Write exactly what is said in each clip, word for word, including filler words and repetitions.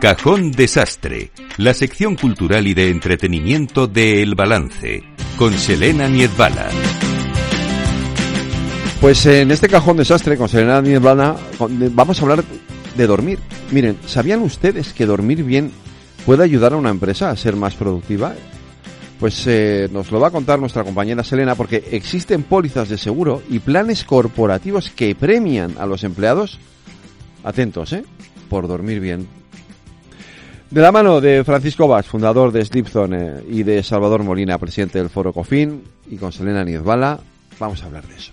Cajón de Sastre, la sección cultural y de entretenimiento de El Balance, con Xelena Niedbala. Pues en este Cajón de Sastre, con Xelena Niedbala, vamos a hablar de dormir. Miren, ¿sabían ustedes que dormir bien puede ayudar a una empresa a ser más productiva? Pues eh, nos lo va a contar nuestra compañera Xelena, porque existen pólizas de seguro y planes corporativos que premian a los empleados, atentos, ¿eh?, por dormir bien. De la mano de Francisco Bas, fundador de SleepZone, y de Salvador Molina, presidente del Foro Ecofin, y con Xelena Niedbala, vamos a hablar de eso.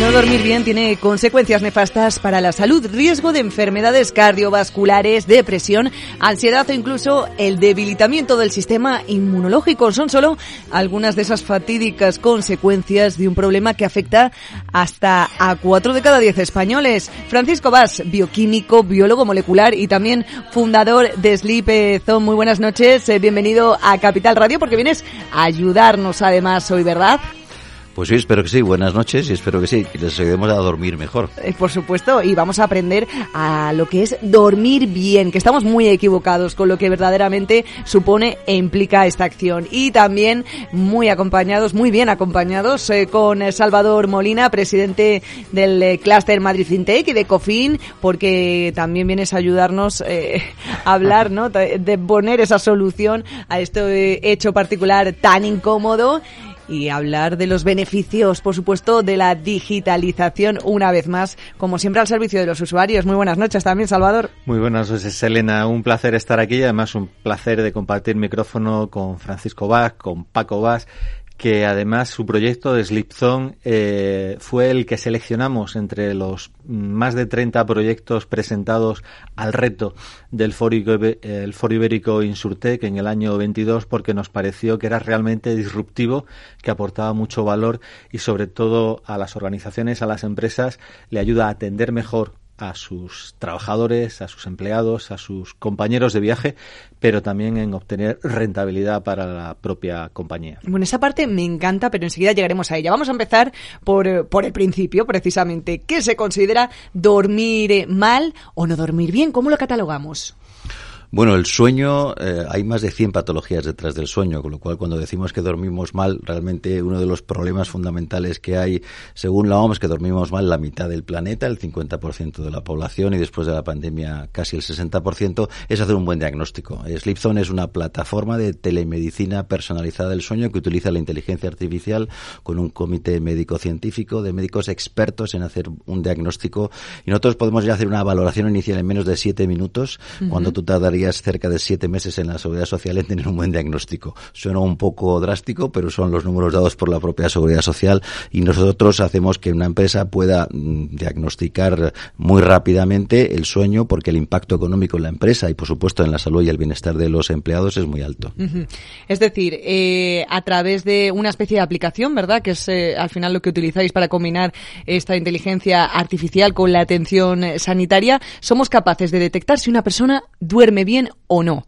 No dormir bien tiene consecuencias nefastas para la salud, riesgo de enfermedades cardiovasculares, depresión, ansiedad o incluso el debilitamiento del sistema inmunológico. Son solo algunas de esas fatídicas consecuencias de un problema que afecta hasta a cuatro de cada diez españoles. Francisco Bas, bioquímico, biólogo molecular y también fundador de SleepZone. Muy buenas noches, bienvenido a Capital Radio, porque vienes a ayudarnos además hoy, ¿verdad? Pues sí, espero que sí. Buenas noches y espero que sí, que les ayudemos a dormir mejor. Eh, por supuesto, y vamos a aprender a lo que es dormir bien, que estamos muy equivocados con lo que verdaderamente supone e implica esta acción. Y también muy acompañados, muy bien acompañados eh, con Salvador Molina, presidente del eh, clúster Madrid Fintech y de Ecofin, porque también vienes a ayudarnos eh, a hablar, ¿no?, de poner esa solución a este hecho particular tan incómodo. Y hablar de los beneficios, por supuesto, de la digitalización, una vez más, como siempre, al servicio de los usuarios. Muy buenas noches también, Salvador. Muy buenas noches, Xelena. Un placer estar aquí y además un placer de compartir micrófono con Francisco Bas, con Paco Bas, que además su proyecto de SleepZone eh, fue el que seleccionamos entre los más de treinta proyectos presentados al reto del Foro el Foro Ibérico Insurtech en el año veintidós, porque nos pareció que era realmente disruptivo, que aportaba mucho valor y sobre todo a las organizaciones, a las empresas, le ayuda a atender mejor a sus trabajadores, a sus empleados, a sus compañeros de viaje, pero también en obtener rentabilidad para la propia compañía. Bueno, esa parte me encanta, pero enseguida llegaremos a ella. Vamos a empezar por, por el principio, precisamente. ¿Qué se considera dormir mal o no dormir bien? ¿Cómo lo catalogamos? Bueno, el sueño, eh, hay más de cien patologías detrás del sueño, con lo cual cuando decimos que dormimos mal, realmente uno de los problemas fundamentales que hay, según la O M S, que dormimos mal la mitad del planeta, el cincuenta por ciento de la población, y después de la pandemia casi el sesenta por ciento, es hacer un buen diagnóstico. SleepZone es una plataforma de telemedicina personalizada del sueño que utiliza la inteligencia artificial con un comité médico-científico de médicos expertos en hacer un diagnóstico, y nosotros podemos ya hacer una valoración inicial en menos de siete minutos, uh-huh. cuando tú tardarías cerca de siete meses en la Seguridad Social en tener un buen diagnóstico. Suena un poco drástico, pero son los números dados por la propia Seguridad Social, y nosotros hacemos que una empresa pueda diagnosticar muy rápidamente el sueño, porque el impacto económico en la empresa y, por supuesto, en la salud y el bienestar de los empleados es muy alto. Uh-huh. Es decir, eh, a través de una especie de aplicación, ¿verdad?, que es eh, al final lo que utilizáis para combinar esta inteligencia artificial con la atención sanitaria, somos capaces de detectar si una persona duerme bien bien o no.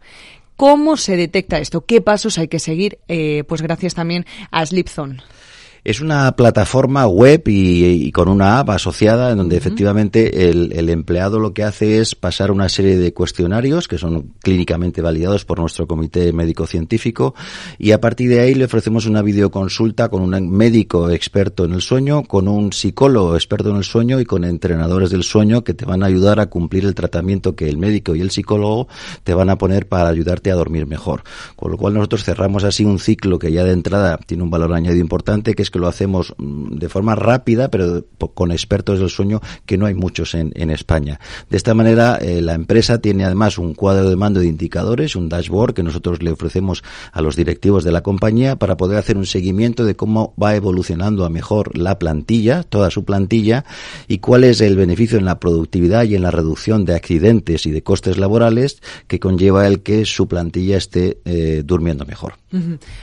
¿Cómo se detecta esto? ¿Qué pasos hay que seguir? Eh, pues gracias también a SleepZone. Es una plataforma web y, y con una app asociada en donde efectivamente el, el empleado lo que hace es pasar una serie de cuestionarios que son clínicamente validados por nuestro comité médico-científico, y a partir de ahí le ofrecemos una videoconsulta con un médico experto en el sueño, con un psicólogo experto en el sueño y con entrenadores del sueño que te van a ayudar a cumplir el tratamiento que el médico y el psicólogo te van a poner para ayudarte a dormir mejor. Con lo cual nosotros cerramos así un ciclo que ya de entrada tiene un valor añadido importante, que es que lo hacemos de forma rápida, pero con expertos del sueño, que no hay muchos en, en España. De esta manera, eh, la empresa tiene además un cuadro de mando de indicadores, un dashboard que nosotros le ofrecemos a los directivos de la compañía para poder hacer un seguimiento de cómo va evolucionando a mejor la plantilla, toda su plantilla, y cuál es el beneficio en la productividad y en la reducción de accidentes y de costes laborales que conlleva el que su plantilla esté eh, durmiendo mejor.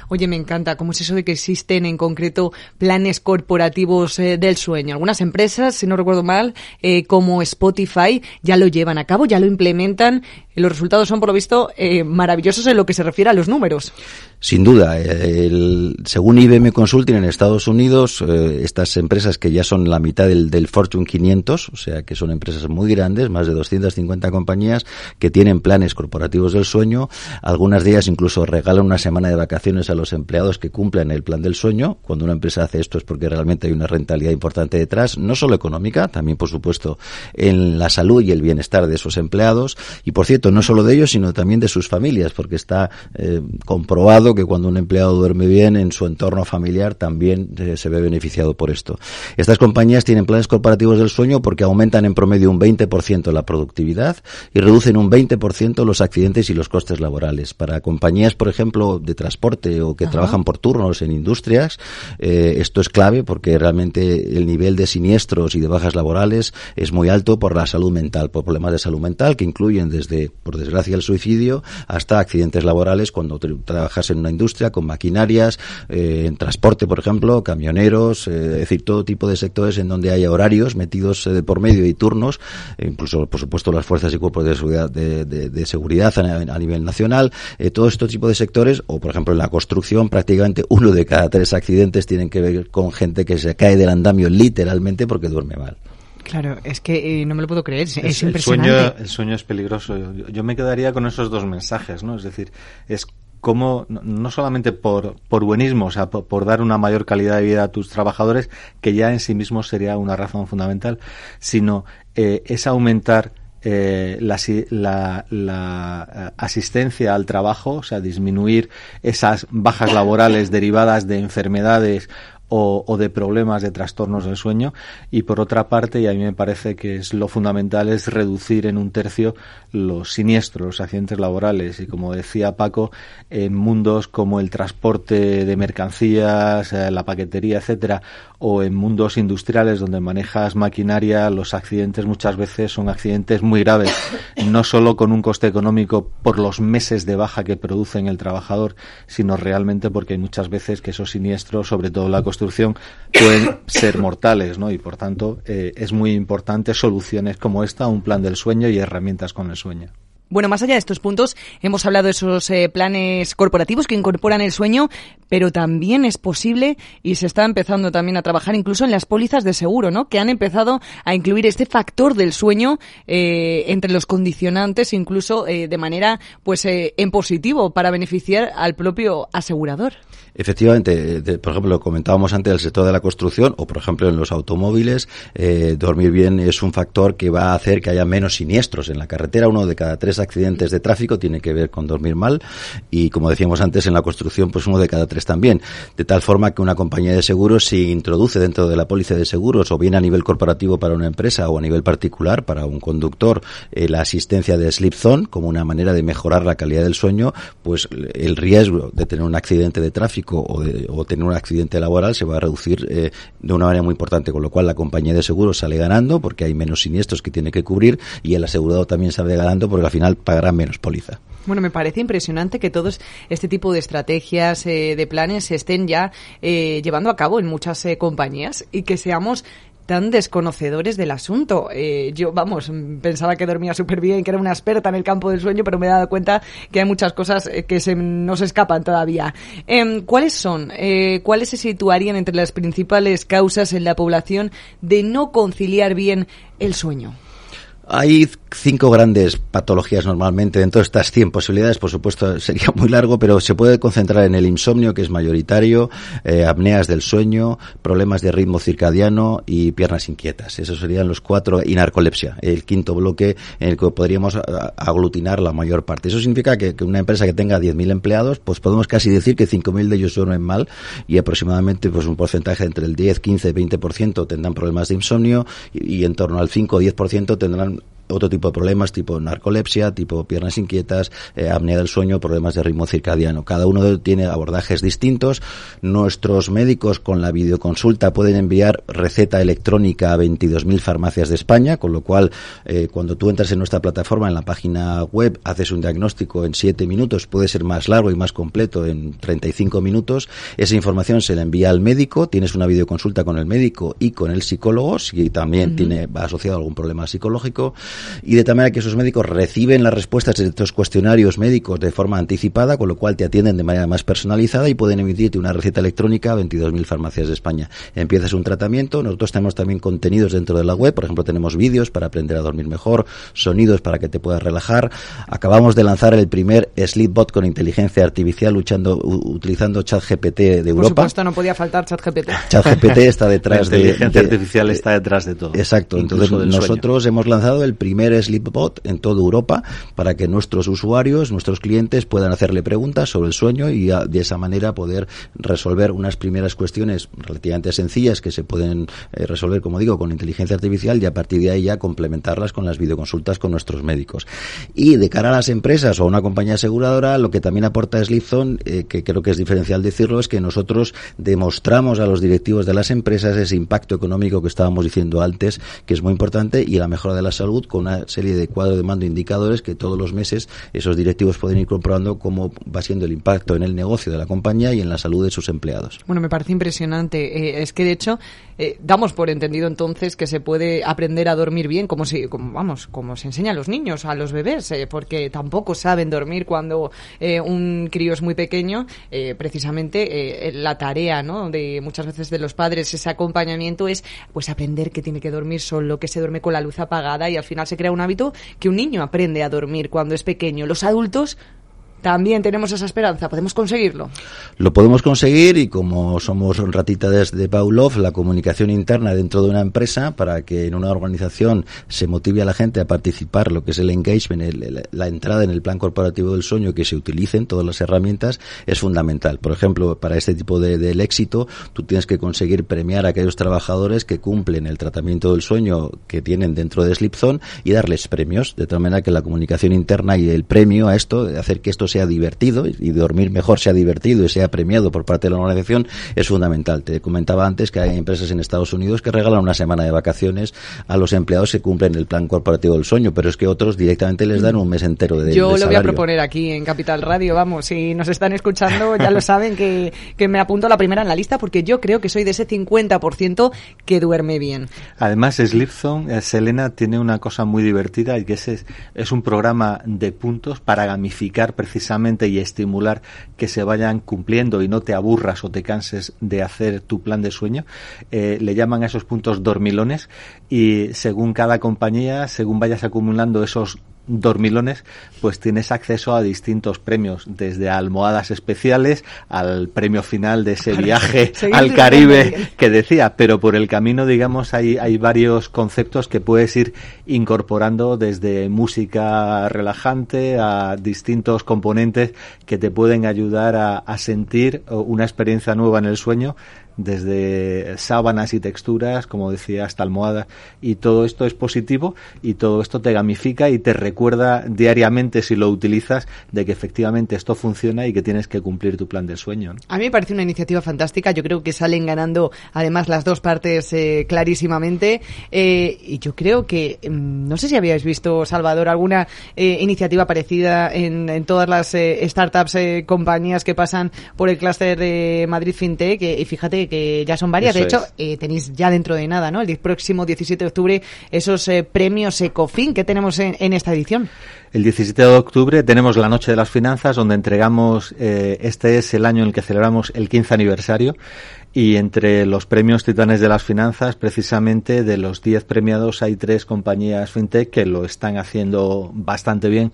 Oye, me encanta. ¿Cómo es eso de que existen en concreto planes corporativos eh, del sueño? Algunas empresas, si no recuerdo mal, eh, como Spotify, ya lo llevan a cabo, ya lo implementan. Los resultados son, por lo visto, eh, maravillosos en lo que se refiere a los números. Sin duda. El, según I B M Consulting, en Estados Unidos, eh, estas empresas que ya son la mitad del, del Fortune quinientos, o sea que son empresas muy grandes, más de doscientas cincuenta compañías que tienen planes corporativos del sueño. Algunas de ellas incluso regalan una semana de vacaciones a los empleados que cumplen el plan del sueño. Cuando una empresa hace esto es porque realmente hay una rentabilidad importante detrás, no solo económica, también, por supuesto, en la salud y el bienestar de esos empleados. Y, por cierto, no solo de ellos, sino también de sus familias, porque está eh, comprobado que cuando un empleado duerme bien en su entorno familiar también eh, se ve beneficiado por esto. Estas compañías tienen planes corporativos del sueño porque aumentan en promedio un veinte por ciento la productividad y reducen un veinte por ciento los accidentes y los costes laborales. Para compañías, por ejemplo, de transporte o que Ajá. trabajan por turnos en industrias, eh, esto es clave porque realmente el nivel de siniestros y de bajas laborales es muy alto por la salud mental, por problemas de salud mental que incluyen desde, por desgracia, el suicidio hasta accidentes laborales cuando te, trabajas en una industria con maquinarias, eh, en transporte, por ejemplo, camioneros, eh, es decir, todo tipo de sectores en donde haya horarios metidos eh, por medio y turnos, eh, incluso, por supuesto, las fuerzas y cuerpos de seguridad, de, de, de seguridad a, a nivel nacional, eh, todo este tipo de sectores, o por ejemplo en la construcción, prácticamente uno de cada tres accidentes tienen que ver con gente que se cae del andamio literalmente porque duerme mal. Claro, es que eh, no me lo puedo creer, es, es impresionante. El sueño, el sueño es peligroso. Yo, yo me quedaría con esos dos mensajes, ¿no? Es decir, es como, no solamente por, por buenismo, o sea, por, por dar una mayor calidad de vida a tus trabajadores, que ya en sí mismo sería una razón fundamental, sino eh, es aumentar Eh, la, la, la asistencia al trabajo, o sea, disminuir esas bajas laborales derivadas de enfermedades o, o de problemas de trastornos del sueño. Y por otra parte, y a mí me parece que es lo fundamental, es reducir en un tercio los siniestros, los accidentes laborales. Y como decía Paco, en mundos como el transporte de mercancías, la paquetería, etcétera, o en mundos industriales donde manejas maquinaria, los accidentes muchas veces son accidentes muy graves, no solo con un coste económico por los meses de baja que producen el trabajador, sino realmente porque muchas veces que esos siniestros, sobre todo la construcción, pueden ser mortales, ¿no? Y por tanto eh, es muy importante soluciones como esta, un plan del sueño y herramientas con el sueño. Bueno, más allá de estos puntos, hemos hablado de esos eh, planes corporativos que incorporan el sueño, pero también es posible y se está empezando también a trabajar incluso en las pólizas de seguro, ¿no? Que han empezado a incluir este factor del sueño eh, entre los condicionantes, incluso eh, de manera pues eh, en positivo para beneficiar al propio asegurador. Efectivamente, de, por ejemplo, lo comentábamos antes del sector de la construcción o, por ejemplo, en los automóviles, eh, dormir bien es un factor que va a hacer que haya menos siniestros en la carretera. Uno de cada tres accidentes de tráfico tiene que ver con dormir mal y, como decíamos antes, en la construcción, pues uno de cada tres también. De tal forma que una compañía de seguros se introduce dentro de la póliza de seguros o bien a nivel corporativo para una empresa o a nivel particular para un conductor eh, la asistencia de SleepZone como una manera de mejorar la calidad del sueño, pues el riesgo de tener un accidente de tráfico O, de, o tener un accidente laboral se va a reducir eh, de una manera muy importante, con lo cual la compañía de seguros sale ganando porque hay menos siniestros que tiene que cubrir y el asegurado también sale ganando porque al final pagará menos póliza. Bueno, me parece impresionante que todos este tipo de estrategias, eh, de planes se estén ya eh, llevando a cabo en muchas eh, compañías y que seamos tan desconocedores del asunto. Eh, yo, vamos, pensaba que dormía súper bien, que era una experta en el campo del sueño, pero me he dado cuenta que hay muchas cosas que se nos escapan todavía. Eh, ¿Cuáles son? Eh, ¿Cuáles se situarían entre las principales causas en la población de no conciliar bien el sueño? Hay cinco grandes patologías normalmente dentro de estas cien posibilidades. Por supuesto, sería muy largo, pero se puede concentrar en el insomnio, que es mayoritario, eh, apneas del sueño, problemas de ritmo circadiano y piernas inquietas. Esos serían los cuatro, y narcolepsia, el quinto bloque en el que podríamos aglutinar la mayor parte. Eso significa que, que una empresa que tenga diez mil empleados, pues podemos casi decir que cinco mil de ellos duermen mal y aproximadamente pues un porcentaje entre el diez, quince, veinte por ciento tendrán problemas de insomnio y, y en torno al cinco o diez por ciento tendrán otro tipo de problemas, tipo narcolepsia, tipo piernas inquietas, eh, apnea del sueño, problemas de ritmo circadiano. Cada uno tiene abordajes distintos. Nuestros médicos con la videoconsulta pueden enviar receta electrónica a veintidós mil farmacias de España, con lo cual eh, cuando tú entras en nuestra plataforma, en la página web, haces un diagnóstico en siete minutos, puede ser más largo y más completo en treinta y cinco minutos. Esa información se la envía al médico, tienes una videoconsulta con el médico y con el psicólogo, si también uh-huh. tiene va asociado algún problema psicológico, y de tal manera que esos médicos reciben las respuestas de estos cuestionarios médicos de forma anticipada, con lo cual te atienden de manera más personalizada y pueden emitirte una receta electrónica a veintidós mil farmacias de España. Empiezas un tratamiento. Nosotros tenemos también contenidos dentro de la web, por ejemplo, tenemos vídeos para aprender a dormir mejor, sonidos para que te puedas relajar. Acabamos de lanzar el primer Sleepbot con inteligencia artificial luchando, u- utilizando ChatGPT de Europa. Por supuesto, no podía faltar ChatGPT. ChatGPT está detrás de... La inteligencia de, artificial de, está detrás de todo. Exacto. Entonces, nosotros hemos lanzado el primer Sleepbot en toda Europa para que nuestros usuarios, nuestros clientes puedan hacerle preguntas sobre el sueño y a, de esa manera poder resolver unas primeras cuestiones relativamente sencillas que se pueden eh, resolver, como digo, con inteligencia artificial, y a partir de ahí ya complementarlas con las videoconsultas con nuestros médicos. Y de cara a las empresas o a una compañía aseguradora, lo que también aporta SleepZone, eh, que creo que es diferencial decirlo, es que nosotros demostramos a los directivos de las empresas ese impacto económico que estábamos diciendo antes, que es muy importante, y la mejora de la salud con una serie de cuadros de mando indicadores que todos los meses esos directivos pueden ir comprobando cómo va siendo el impacto en el negocio de la compañía y en la salud de sus empleados. Bueno, me parece impresionante. Eh, es que, de hecho, eh, damos por entendido entonces que se puede aprender a dormir bien, como si, como, vamos, como se enseña a los niños, a los bebés, eh, porque tampoco saben dormir cuando eh, un crío es muy pequeño. Eh, precisamente eh, la tarea, ¿no?, de muchas veces de los padres, ese acompañamiento es pues aprender que tiene que dormir solo, que se duerme con la luz apagada, y al final se crea un hábito que un niño aprende a dormir cuando es pequeño. Los adultos también tenemos esa esperanza, ¿podemos conseguirlo? Lo podemos conseguir, y como somos ratitas de Pavlov, la comunicación interna dentro de una empresa, para que en una organización se motive a la gente a participar, lo que es el engagement, el, la entrada en el plan corporativo del sueño, que se utilicen todas las herramientas, es fundamental. Por ejemplo, para este tipo de, del éxito, tú tienes que conseguir premiar a aquellos trabajadores que cumplen el tratamiento del sueño que tienen dentro de SleepZone y darles premios, de tal manera que la comunicación interna y el premio a esto, hacer que esto sea divertido y dormir mejor sea divertido y sea premiado por parte de la organización, es fundamental. Te comentaba antes que hay empresas en Estados Unidos que regalan una semana de vacaciones a los empleados que cumplen el plan corporativo del sueño, pero es que otros directamente les dan un mes entero de, yo de salario. Yo lo voy a proponer aquí en Capital Radio, vamos, si nos están escuchando ya lo saben que, que me apunto la primera en la lista, porque yo creo que soy de ese cincuenta por ciento que duerme bien. Además, SleepZone, Xelena, tiene una cosa muy divertida, y que es, es un programa de puntos para gamificar precisamente precisamente y estimular que se vayan cumpliendo y no te aburras o te canses de hacer tu plan de sueño. Eh, le llaman a esos puntos dormilones, y según cada compañía, según vayas acumulando esos dormilones, pues tienes acceso a distintos premios, desde a almohadas especiales al premio final de ese viaje al Caribe que decía, pero por el camino, digamos, hay, hay varios conceptos que puedes ir incorporando, desde música relajante a distintos componentes que te pueden ayudar a, a sentir una experiencia nueva en el sueño, desde sábanas y texturas, como decía, hasta almohadas, y todo esto es positivo, y todo esto te gamifica y te recuerda diariamente, si lo utilizas, de que efectivamente esto funciona y que tienes que cumplir tu plan del sueño, ¿no? A mí me parece una iniciativa fantástica. Yo creo que salen ganando además las dos partes eh, clarísimamente, eh, y yo creo que no sé si habíais visto, Salvador, alguna eh, iniciativa parecida en, en todas las eh, startups, eh, compañías que pasan por el clúster de Madrid Fintech, eh, y fíjate que ya son varias. Eso de hecho, eh, tenéis ya dentro de nada, ¿no?, el próximo diecisiete de octubre, esos eh, premios Ecofin que tenemos en, en esta edición. El diecisiete de octubre tenemos la Noche de las Finanzas, donde entregamos, eh, este es el año en el que celebramos el quince aniversario, y entre los premios Titanes de las Finanzas, precisamente de los diez premiados, hay tres compañías fintech que lo están haciendo bastante bien.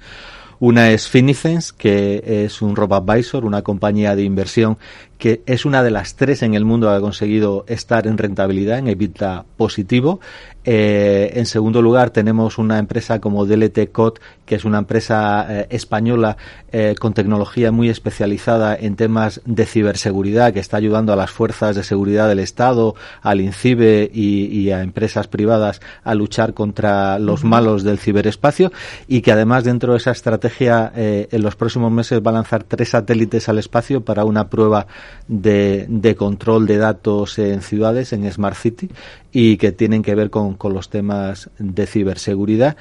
Una es Finizens, que es un robo advisor, una compañía de inversión que es una de las tres en el mundo que ha conseguido estar en rentabilidad, en EBITDA positivo. Eh, en segundo lugar, tenemos una empresa como D L T C O T, que es una empresa eh, española eh, con tecnología muy especializada en temas de ciberseguridad, que está ayudando a las fuerzas de seguridad del Estado, al INCIBE y, y a empresas privadas a luchar contra los malos del ciberespacio, y que además dentro de esa estrategia eh, en los próximos meses va a lanzar tres satélites al espacio para una prueba de, de control de datos en ciudades, en Smart City, y que tienen que ver con, con los temas de ciberseguridad.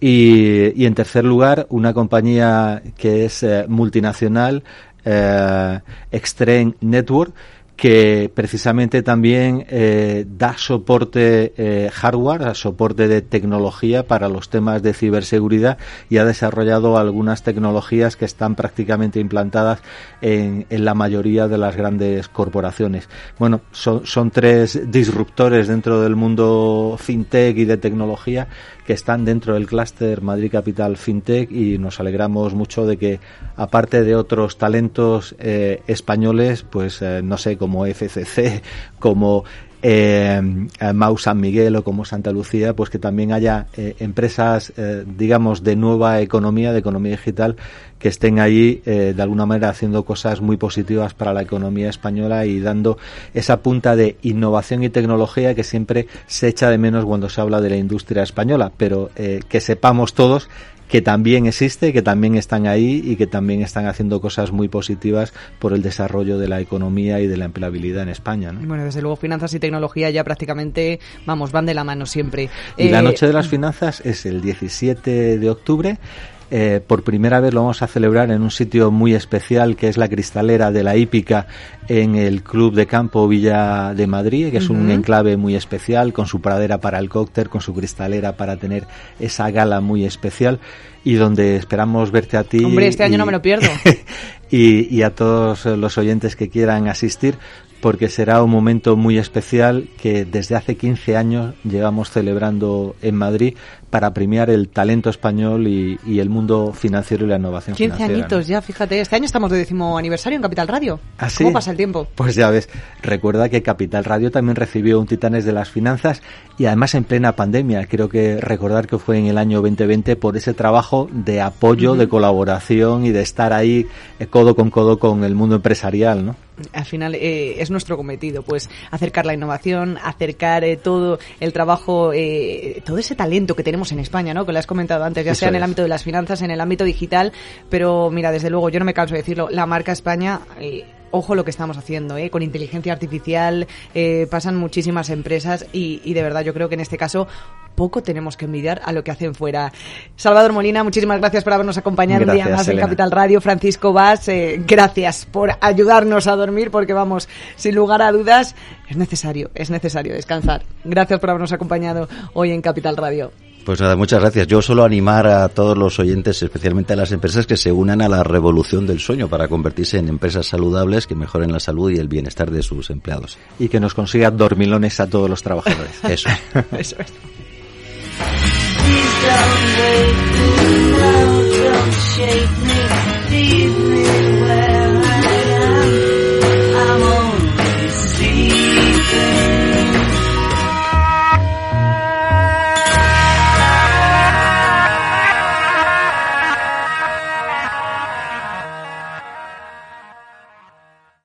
Y, y en tercer lugar, una compañía que es eh, multinacional, eh, Extreme Network, que precisamente también eh, da soporte eh, hardware, soporte de tecnología para los temas de ciberseguridad, y ha desarrollado algunas tecnologías que están prácticamente implantadas en, en la mayoría de las grandes corporaciones. Bueno, son, son tres disruptores dentro del mundo fintech y de tecnología que están dentro del clúster Madrid Capital Fintech, y nos alegramos mucho de que, aparte de otros talentos eh, españoles, pues eh, no sé, como como F C C, como eh, Mau San Miguel o como Santa Lucía, pues que también haya eh, empresas, eh, digamos, de nueva economía, de economía digital, que estén ahí eh, de alguna manera haciendo cosas muy positivas para la economía española y dando esa punta de innovación y tecnología que siempre se echa de menos cuando se habla de la industria española, pero eh, que sepamos todos que también existe, que también están ahí y que también están haciendo cosas muy positivas por el desarrollo de la economía y de la empleabilidad en España, ¿no? Bueno, desde luego finanzas y tecnología ya prácticamente, vamos, van de la mano siempre. Y eh... la Noche de las Finanzas es el diecisiete de octubre. Eh, por primera vez lo vamos a celebrar en un sitio muy especial, que es la Cristalera de la Hípica, en el Club de Campo Villa de Madrid, que es uh-huh. un enclave muy especial, con su pradera para el cóctel, con su cristalera para tener esa gala muy especial, y donde esperamos verte a ti. Hombre, este año y, no me lo pierdo. y, y a todos los oyentes que quieran asistir, porque será un momento muy especial que desde hace quince años llevamos celebrando en Madrid para premiar el talento español y, y el mundo financiero y la innovación financiera. quince añitos, ¿no? Ya, fíjate, este año estamos de décimo aniversario en Capital Radio. ¿Ah, sí? ¿Cómo pasa el tiempo? Pues ya ves, recuerda que Capital Radio también recibió un Titanes de las Finanzas, y además en plena pandemia. Creo que recordar que fue en el año veinte veinte, por ese trabajo de apoyo, uh-huh. de colaboración y de estar ahí codo con codo con el mundo empresarial, ¿no? Al final eh, es nuestro cometido, pues acercar la innovación, acercar eh, todo el trabajo, eh, todo ese talento que tenemos en España, ¿no? Que lo has comentado antes, ya Eso sea en el ámbito de las finanzas, en el ámbito digital, pero mira, desde luego, yo no me canso de decirlo, la marca España... Eh, Ojo lo que estamos haciendo, ¿eh? Con inteligencia artificial eh, pasan muchísimas empresas y, y de verdad yo creo que en este caso poco tenemos que envidiar a lo que hacen fuera. Salvador Molina, muchísimas gracias por habernos acompañado gracias, un día más Xelena. En Capital Radio. Francisco Bas, eh, gracias por ayudarnos a dormir, porque vamos, sin lugar a dudas, es necesario, es necesario descansar. Gracias por habernos acompañado hoy en Capital Radio. Pues nada, muchas gracias. Yo solo animar a todos los oyentes, especialmente a las empresas, que se unan a la revolución del sueño para convertirse en empresas saludables que mejoren la salud y el bienestar de sus empleados. Y que nos consigan dormilones a todos los trabajadores. Eso. Eso es.